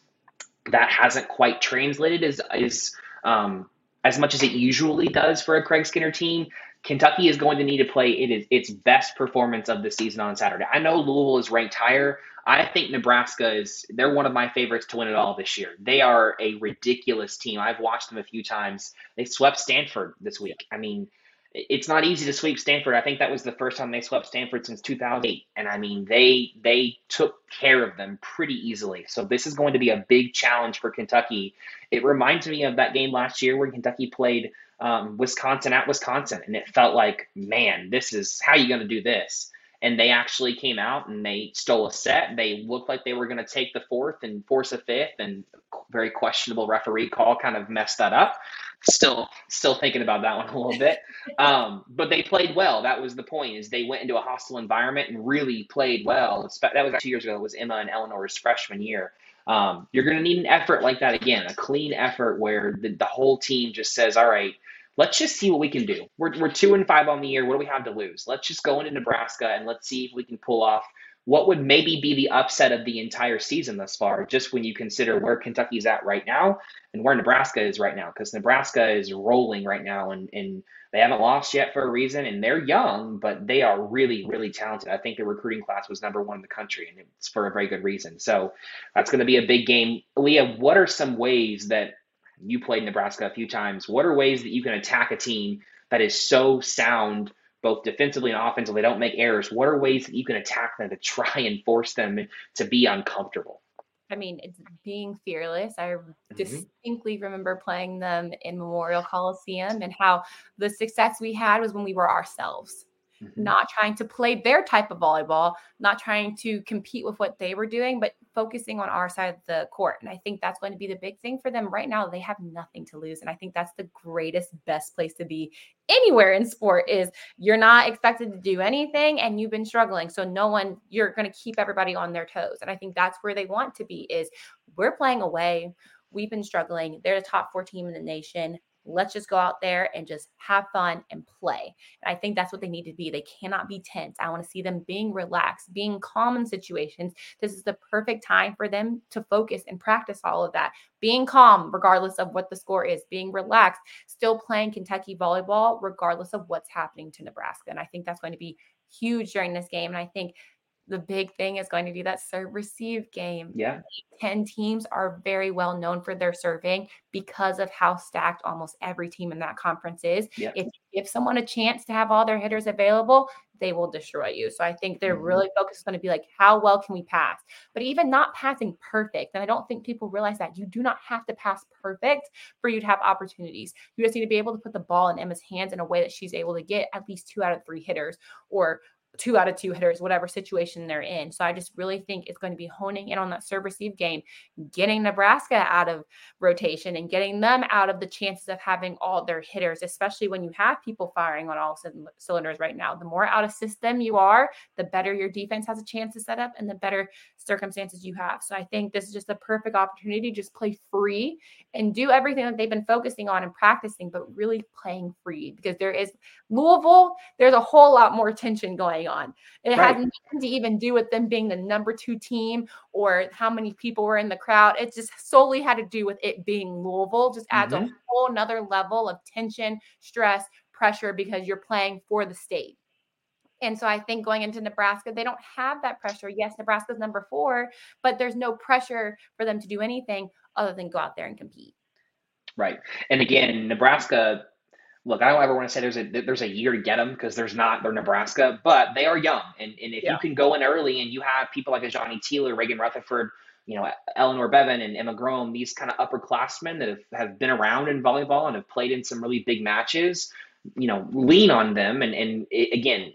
that hasn't quite translated as, as, um, as much as it usually does for a Craig Skinner team. Kentucky is going to need to play it is its best performance of the season on Saturday. I know Louisville is ranked higher. I think Nebraska is, they're one of my favorites to win it all this year. They are a ridiculous team. I've watched them a few times. They swept Stanford this week. I mean, it's not easy to sweep Stanford. I think that was the first time they swept Stanford since two thousand eight. And I mean, they they took care of them pretty easily. So this is going to be a big challenge for Kentucky. It reminds me of that game last year when Kentucky played um, Wisconsin at Wisconsin. And it felt like, man, this is how you going to do this. And they actually came out and they stole a set. They looked like they were going to take the fourth and force a fifth, and very questionable referee call kind of messed that up. Still, still thinking about that one a little bit. Um, but they played well. That was the point, is they went into a hostile environment and really played well. That was two years ago. It was Emma and Eleanor's freshman year. Um, you're going to need an effort like that again, a clean effort where the, the whole team just says, all right, let's just see what we can do. We're we're two and five on the year. What do we have to lose? Let's just go into Nebraska and let's see if we can pull off what would maybe be the upset of the entire season thus far, just when you consider where Kentucky's at right now and where Nebraska is right now, because Nebraska is rolling right now, and, and they haven't lost yet for a reason, and they're young, but they are really, really talented. I think the recruiting class was number one in the country, and it's for a very good reason. So that's going to be a big game. Leah, what are some ways that you played Nebraska a few times? What are ways that you can attack a team that is so sound, both defensively and offensively? They don't make errors. What are ways that you can attack them to try and force them to be uncomfortable? I mean, it's being fearless. I mm-hmm. distinctly remember playing them in Memorial Coliseum, and how the success we had was when we were ourselves, mm-hmm. not trying to play their type of volleyball, not trying to compete with what they were doing, but focusing on our side of the court. And I think that's going to be the big thing for them right now. They have nothing to lose. And I think that's the greatest, best place to be anywhere in sport, is you're not expected to do anything and you've been struggling. So no one, you're going to keep everybody on their toes. And I think that's where they want to be, is we're playing away. We've been struggling. They're the top four team in the nation. Let's just go out there and just have fun and play. And I think that's what they need to be. They cannot be tense. I want to see them being relaxed, being calm in situations. This is the perfect time for them to focus and practice all of that. Being calm, regardless of what the score is, being relaxed, still playing Kentucky volleyball, regardless of what's happening to Nebraska. And I think that's going to be huge during this game. And I think the big thing is going to be that serve-receive game. Yeah, ten teams are very well known for their serving because of how stacked almost every team in that conference is. Yeah. If you give someone a chance to have all their hitters available, they will destroy you. So I think they're mm-hmm. really focused on to be like, how well can we pass? But even not passing perfect, and I don't think people realize that you do not have to pass perfect for you to have opportunities. You just need to be able to put the ball in Emma's hands in a way that she's able to get at least two out of three hitters, or two out of two hitters, whatever situation they're in. So I just really think it's going to be honing in on that serve receive game, getting Nebraska out of rotation and getting them out of the chances of having all their hitters, especially when you have people firing on all cylinders right now. The more out of system you are, the better your defense has a chance to set up and the better circumstances you have. So I think this is just a perfect opportunity to just play free and do everything that they've been focusing on and practicing, but really playing free, because there is Louisville, there's a whole lot more tension going on. It right. has nothing to even do with them being the number two team or how many people were in the crowd. It just solely had to do with it being Louisville. Just adds mm-hmm. a whole nother level of tension, stress, pressure, because you're playing for the state. And so I think going into Nebraska, they don't have that pressure. Yes, Nebraska's number four, but there's no pressure for them to do anything other than go out there and compete. Right. And again, Nebraska, look, I don't ever want to say there's a there's a year to get them, because there's not. They're Nebraska, but they are young. And and if yeah. you can go in early and you have people like a Johnny Teeler, Reagan Rutherford, you know, Eleanor Bevan and Emma Grome, these kind of upperclassmen that have, have been around in volleyball and have played in some really big matches, you know, lean on them. And, and it, again,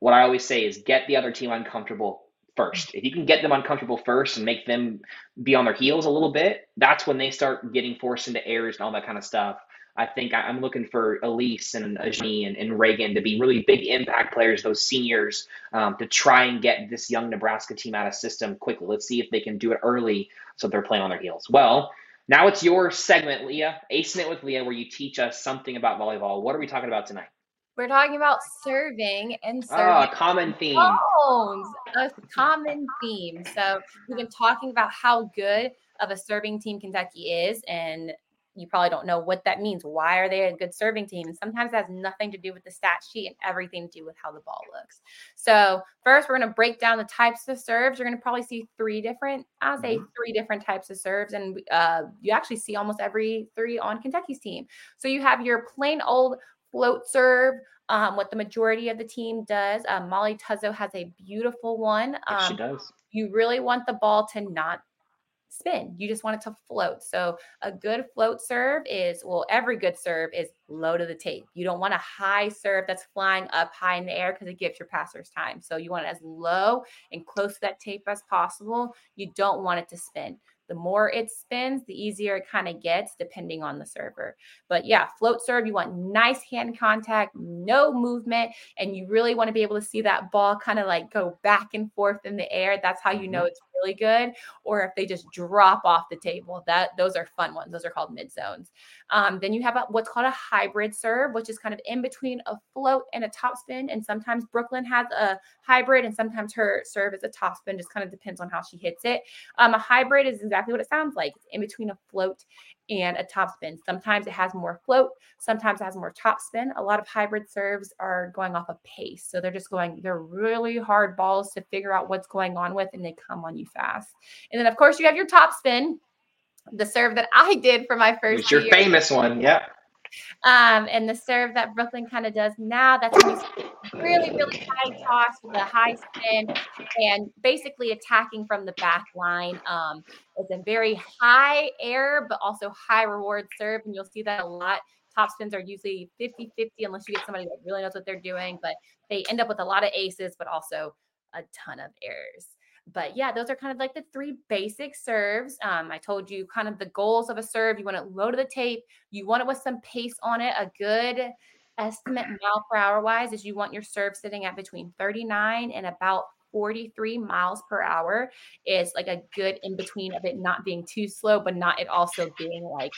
what I always say is get the other team uncomfortable first. If you can get them uncomfortable first and make them be on their heels a little bit, that's when they start getting forced into errors and all that kind of stuff. I think I'm looking for Elise and Ajani and, and Reagan to be really big impact players, those seniors, um, to try and get this young Nebraska team out of system quickly. Let's see if they can do it early so they're playing on their heels. Well, now it's your segment, Leah, Acing It with Leah, where you teach us something about volleyball. What are we talking about tonight? We're talking about serving and serving. Oh, a common theme. Oh, a common theme. So we've been talking about how good of a serving team Kentucky is, and you probably don't know what that means. Why are they a good serving team? And sometimes that has nothing to do with the stat sheet and everything to do with how the ball looks. So first, we're going to break down the types of serves. You're going to probably see three different, I'll say three different types of serves. And uh, you actually see almost every three on Kentucky's team. So you have your plain old float serve, um, what the majority of the team does. Um, Molly Tuzzo has a beautiful one. Um, yes, she does. You really want the ball to not spin. You just want it to float. So a good float serve is, well, every good serve is low to the tape. You don't want a high serve that's flying up high in the air because it gives your passers time. So you want it as low and close to that tape as possible. You don't want it to spin. The more it spins, the easier it kind of gets depending on the server. But yeah, float serve, you want nice hand contact, no movement, and you really want to be able to see that ball kind of like go back and forth in the air. That's how you know it's really good. Or if they just drop off the table, that those are fun ones. Those are called mid zones. Um, then you have a, what's called a hybrid serve, which is kind of in between a float and a topspin. And sometimes Brooklyn has a hybrid and sometimes her serve is a topspin, just kind of depends on how she hits it. Um, a hybrid is exactly what it sounds like. It's in between a float and a topspin. Sometimes it has more float, sometimes it has more topspin. A lot of hybrid serves are going off a pace. So they're just going, they're really hard balls to figure out what's going on with, and they come on you fast. And then of course you have your topspin, the serve that I did for my first It's your year. Famous one. Yeah. Um, and the serve that Brooklyn kind of does now, that's really, really high toss with a high spin and basically attacking from the back line. Um, it's a very high air, but also high reward serve. And you'll see that a lot. Top spins are usually fifty-fifty unless you get somebody that really knows what they're doing, but they end up with a lot of aces, but also a ton of errors. But yeah, those are kind of like the three basic serves. Um, I told you kind of the goals of a serve. You want it low to the tape. You want it with some pace on it. A good estimate mile per hour wise is you want your serve sitting at between thirty-nine and about forty-three miles per hour is like a good in between of it not being too slow, but not it also being like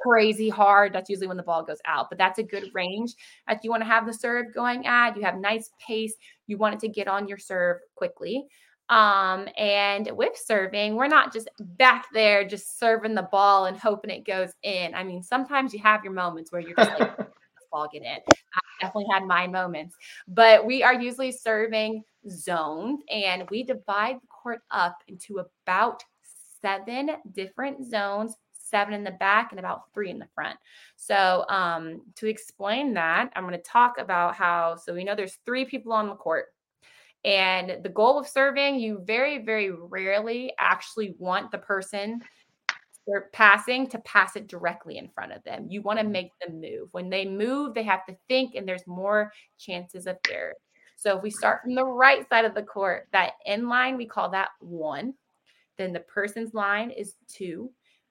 crazy hard. That's usually when the ball goes out, but that's a good range that you want to have the serve going at. You have nice pace. You want it to get on your serve quickly. Um, and with serving, we're not just back there just serving the ball and hoping it goes in. I mean, sometimes you have your moments where you're just like, this ball get in. I definitely had my moments, but we are usually serving zoned, and we divide the court up into about seven different zones, seven in the back and about three in the front. So, um, to explain that, I'm going to talk about how, so we know there's three people on the court. And the goal of serving, you very, very rarely actually want the person they're passing to pass it directly in front of them. You want to make them move. When they move, they have to think, and there's more chances of error. So if we start from the right side of the court, that end line, we call that one. Then the person's line is two.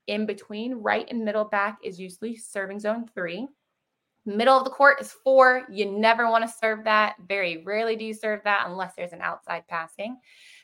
In between, right and middle back is usually serving zone three. Middle of the court is four. You never want to serve that. Very rarely do you serve that unless there's an outside passing.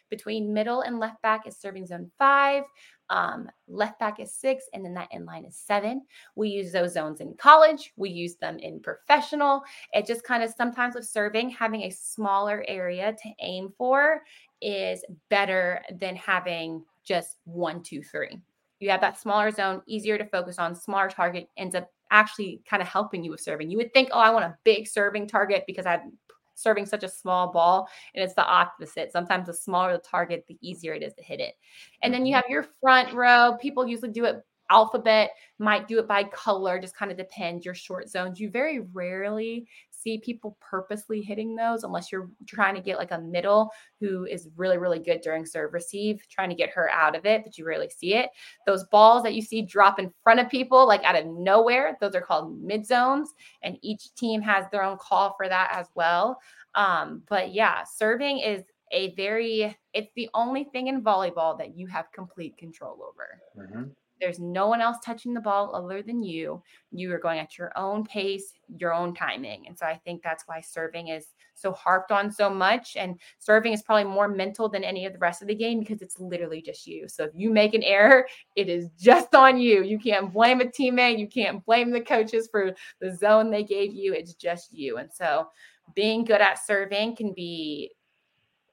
Between middle and left back is serving zone five. Um, left back is six. And then that end line is seven. We use those zones in college. We use them in professional. It just kind of sometimes with serving, having a smaller area to aim for is better than having just one, two, three. You have that smaller zone, easier to focus on, smaller target ends up actually kind of helping you with serving. You would think, oh, I want a big serving target because I'm serving such a small ball, and it's the opposite. Sometimes the smaller the target, the easier it is to hit it. And then you have your front row. People usually do it alphabet, might do it by color, just kind of depends. Your short zones, you very rarely see people purposely hitting those unless you're trying to get like a middle who is really, really good during serve receive, trying to get her out of it, but you rarely see it. Those balls that you see drop in front of people like out of nowhere, those are called mid zones, and each team has their own call for that as well. Um, but yeah, serving is a very, it's the only thing in volleyball that you have complete control over. Mm-hmm. There's no one else touching the ball other than you. You are going at your own pace, your own timing. And so I think that's why serving is so harped on so much. And serving is probably more mental than any of the rest of the game because it's literally just you. So if you make an error, it is just on you. You can't blame a teammate. You can't blame the coaches for the zone they gave you. It's just you. And so being good at serving can be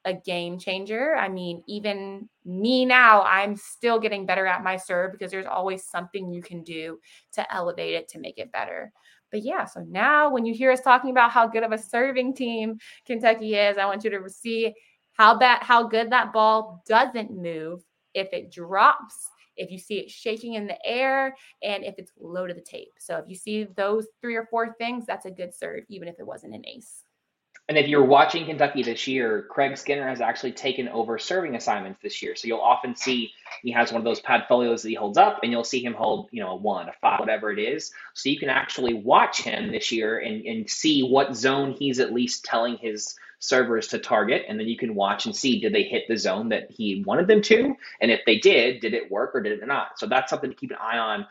a game changer. I mean, even me now, I'm still getting better at my serve because there's always something you can do to elevate it, to make it better. But yeah, so now when you hear us talking about how good of a serving team Kentucky is, I want you to see how bad, how good that ball doesn't move. If it drops, if you see it shaking in the air, and if it's low to the tape. So if you see those three or four things, that's a good serve, even if it wasn't an ace. And if you're watching Kentucky this year, Craig Skinner has actually taken over serving assignments this year. So you'll often see he has one of those portfolios that he holds up, and you'll see him hold, you know, a one, a five, whatever it is. So you can actually watch him this year and, and see what zone he's at least telling his servers to target. And then you can watch and see, did they hit the zone that he wanted them to? And if they did, did it work or did it not? So that's something to keep an eye on.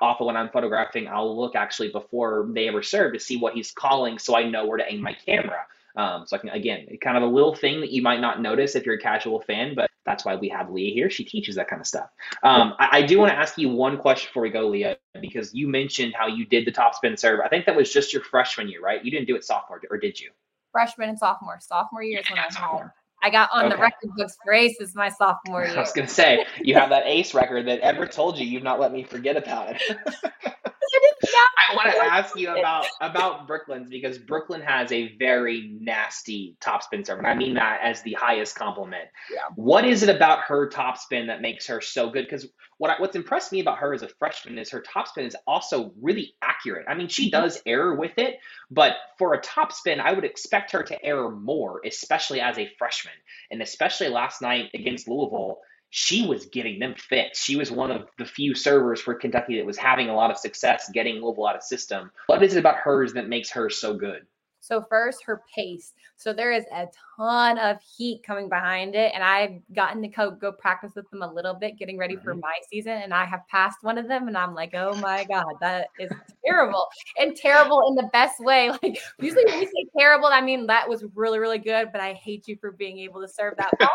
Off of when I'm photographing, I'll look actually before they ever serve to see what he's calling, so I know where to aim my camera. Um, so I can, again, kind of a little thing that you might not notice if you're a casual fan, but that's why we have Leah here. She teaches that kind of stuff. Um, I, I do want to ask you one question before we go, Leah, because you mentioned how you did the topspin serve. I think that was just your freshman year, right? You didn't do it sophomore, or did you? Freshman and sophomore. Sophomore year is when I had. I got on okay. the record books for aces my sophomore year. I was going to say, you have that ace record that Ever told you you've not let me forget about it. I want to ask you about, about Brooklyn's, because Brooklyn has a very nasty topspin serve. And I mean that as the highest compliment. Yeah. What is it about her topspin that makes her so good? Because what I, what's impressed me about her as a freshman is her topspin is also really accurate. I mean, she does error with it, but for a topspin, I would expect her to error more, especially as a freshman. And especially last night against Louisville, she was getting them fits. She was one of the few servers for Kentucky that was having a lot of success getting Louisville out of system. What is it about hers that makes her so good? So first, her pace. So there is a ton of heat coming behind it. And I've gotten to co- go practice with them a little bit, getting ready for my season. And I have passed one of them and I'm like, oh my God, that is terrible. And terrible in the best way. Like usually when we say terrible, I mean, that was really, really good, but I hate you for being able to serve that ball.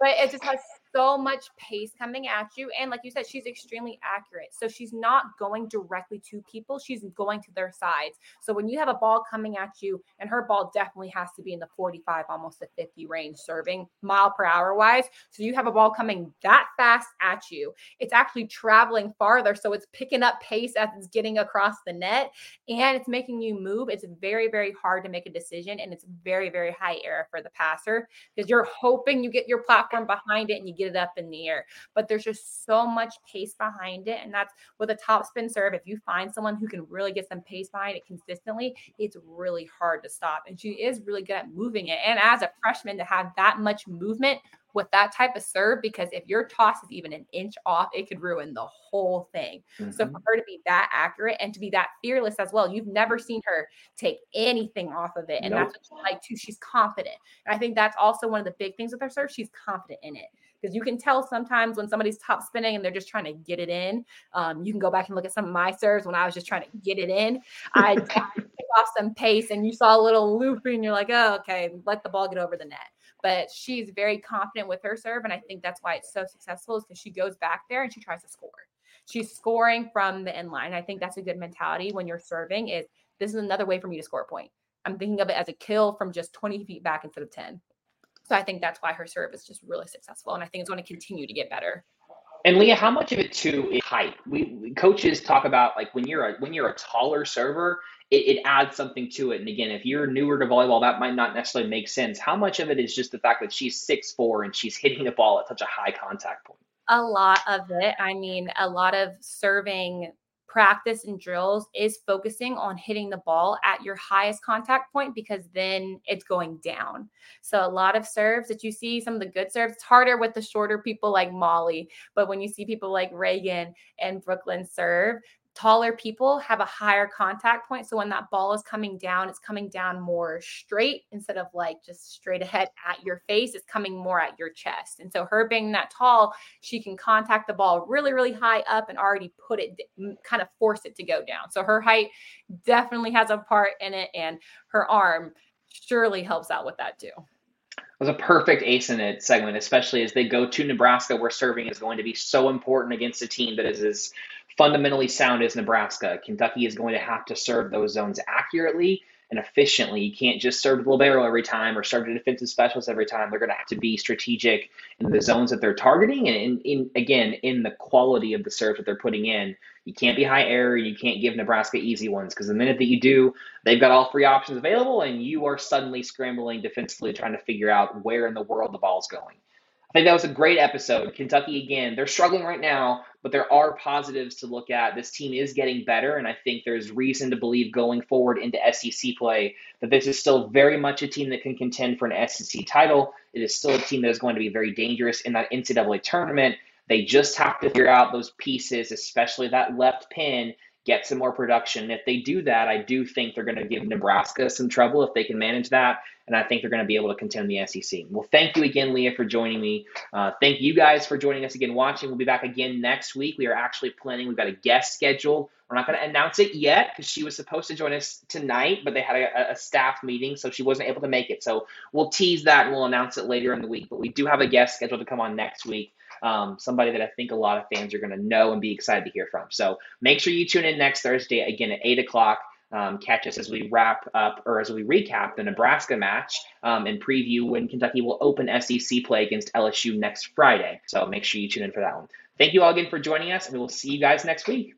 But it just has so much pace coming at you. And like you said, she's extremely accurate. So she's not going directly to people. She's going to their sides. So when you have a ball coming at you, and her ball definitely has to be in the forty-five, almost the fifty range, serving mile per hour wise. So you have a ball coming that fast at you. It's actually traveling farther. So it's picking up pace as it's getting across the net, and it's making you move. It's very, very hard to make a decision. And it's very, very high error for the passer, because you're hoping you get your platform behind it and you get it up in the air, but there's just so much pace behind it. And that's with a topspin serve. If you find someone who can really get some pace behind it consistently, it's really hard to stop. And she is really good at moving it. And as a freshman, to have that much movement with that type of serve, because if your toss is even an inch off, it could ruin the whole thing. Mm-hmm. So for her to be that accurate and to be that fearless as well, you've never seen her take anything off of it. And nope. That's what she likes too. She's confident. And I think that's also one of the big things with her serve. She's confident in it, because you can tell sometimes when somebody's top spinning and they're just trying to get it in. Um, you can go back and look at some of my serves when I was just trying to get it in. I took off some pace and you saw a little loop and you're like, oh, okay, let the ball get over the net. But she's very confident with her serve. And I think that's why it's so successful, is because she goes back there and she tries to score. She's scoring from the end line. I think that's a good mentality when you're serving, is this is another way for me to score a point. I'm thinking of it as a kill from just twenty feet back instead of ten. So I think that's why her serve is just really successful. And I think it's going to continue to get better. And Leah, how much of it too is height? We, we coaches talk about, like, when you're a, when you're a taller server, it, it adds something to it. And again, if you're newer to volleyball, that might not necessarily make sense. How much of it is just the fact that she's six foot four and she's hitting the ball at such a high contact point? A lot of it. I mean, a lot of serving practice and drills is focusing on hitting the ball at your highest contact point, because then it's going down. So a lot of serves that you see, some of the good serves, it's harder with the shorter people like Molly. But when you see people like Reagan and Brooklyn serve, taller people have a higher contact point. So when that ball is coming down, it's coming down more straight instead of like just straight ahead at your face. It's coming more at your chest. And so her being that tall, she can contact the ball really, really high up and already put it, kind of force it to go down. So her height definitely has a part in it, and her arm surely helps out with that too. It was a perfect ace in it segment, especially as they go to Nebraska, where serving is going to be so important against a team that is as fundamentally sound as Nebraska. Kentucky is going to have to serve those zones accurately and efficiently. You can't just serve the libero every time or serve the defensive specialist every time. They're going to have to be strategic in the zones that they're targeting, and in, in again, in the quality of the serve that they're putting in. You can't be high error. You can't give Nebraska easy ones, because the minute that you do, they've got all three options available, and you are suddenly scrambling defensively, trying to figure out where in the world the ball's going. I think that was a great episode. Kentucky, again, they're struggling right now, but there are positives to look at. This team is getting better, and I think there's reason to believe going forward into S E C play that this is still very much a team that can contend for an S E C title. It is still a team that is going to be very dangerous in that N C double A tournament. They just have to figure out those pieces, especially that left pin, get some more production. If they do that, I do think they're going to give Nebraska some trouble if they can manage that. And I think they're going to be able to contend in the S E C. Well, thank you again, Leah, for joining me. Uh, thank you guys for joining us again, watching. We'll be back again next week. We are actually planning. We've got a guest scheduled. We're not going to announce it yet because she was supposed to join us tonight, but they had a, a staff meeting, so she wasn't able to make it. So we'll tease that and we'll announce it later in the week. But we do have a guest scheduled to come on next week. Um, somebody that I think a lot of fans are going to know and be excited to hear from. So make sure you tune in next Thursday again at eight o'clock. Um, catch us as we wrap up or as we recap the Nebraska match um, and preview when Kentucky will open S E C play against L S U next Friday. So make sure you tune in for that one. Thank you all again for joining us, and we will see you guys next week.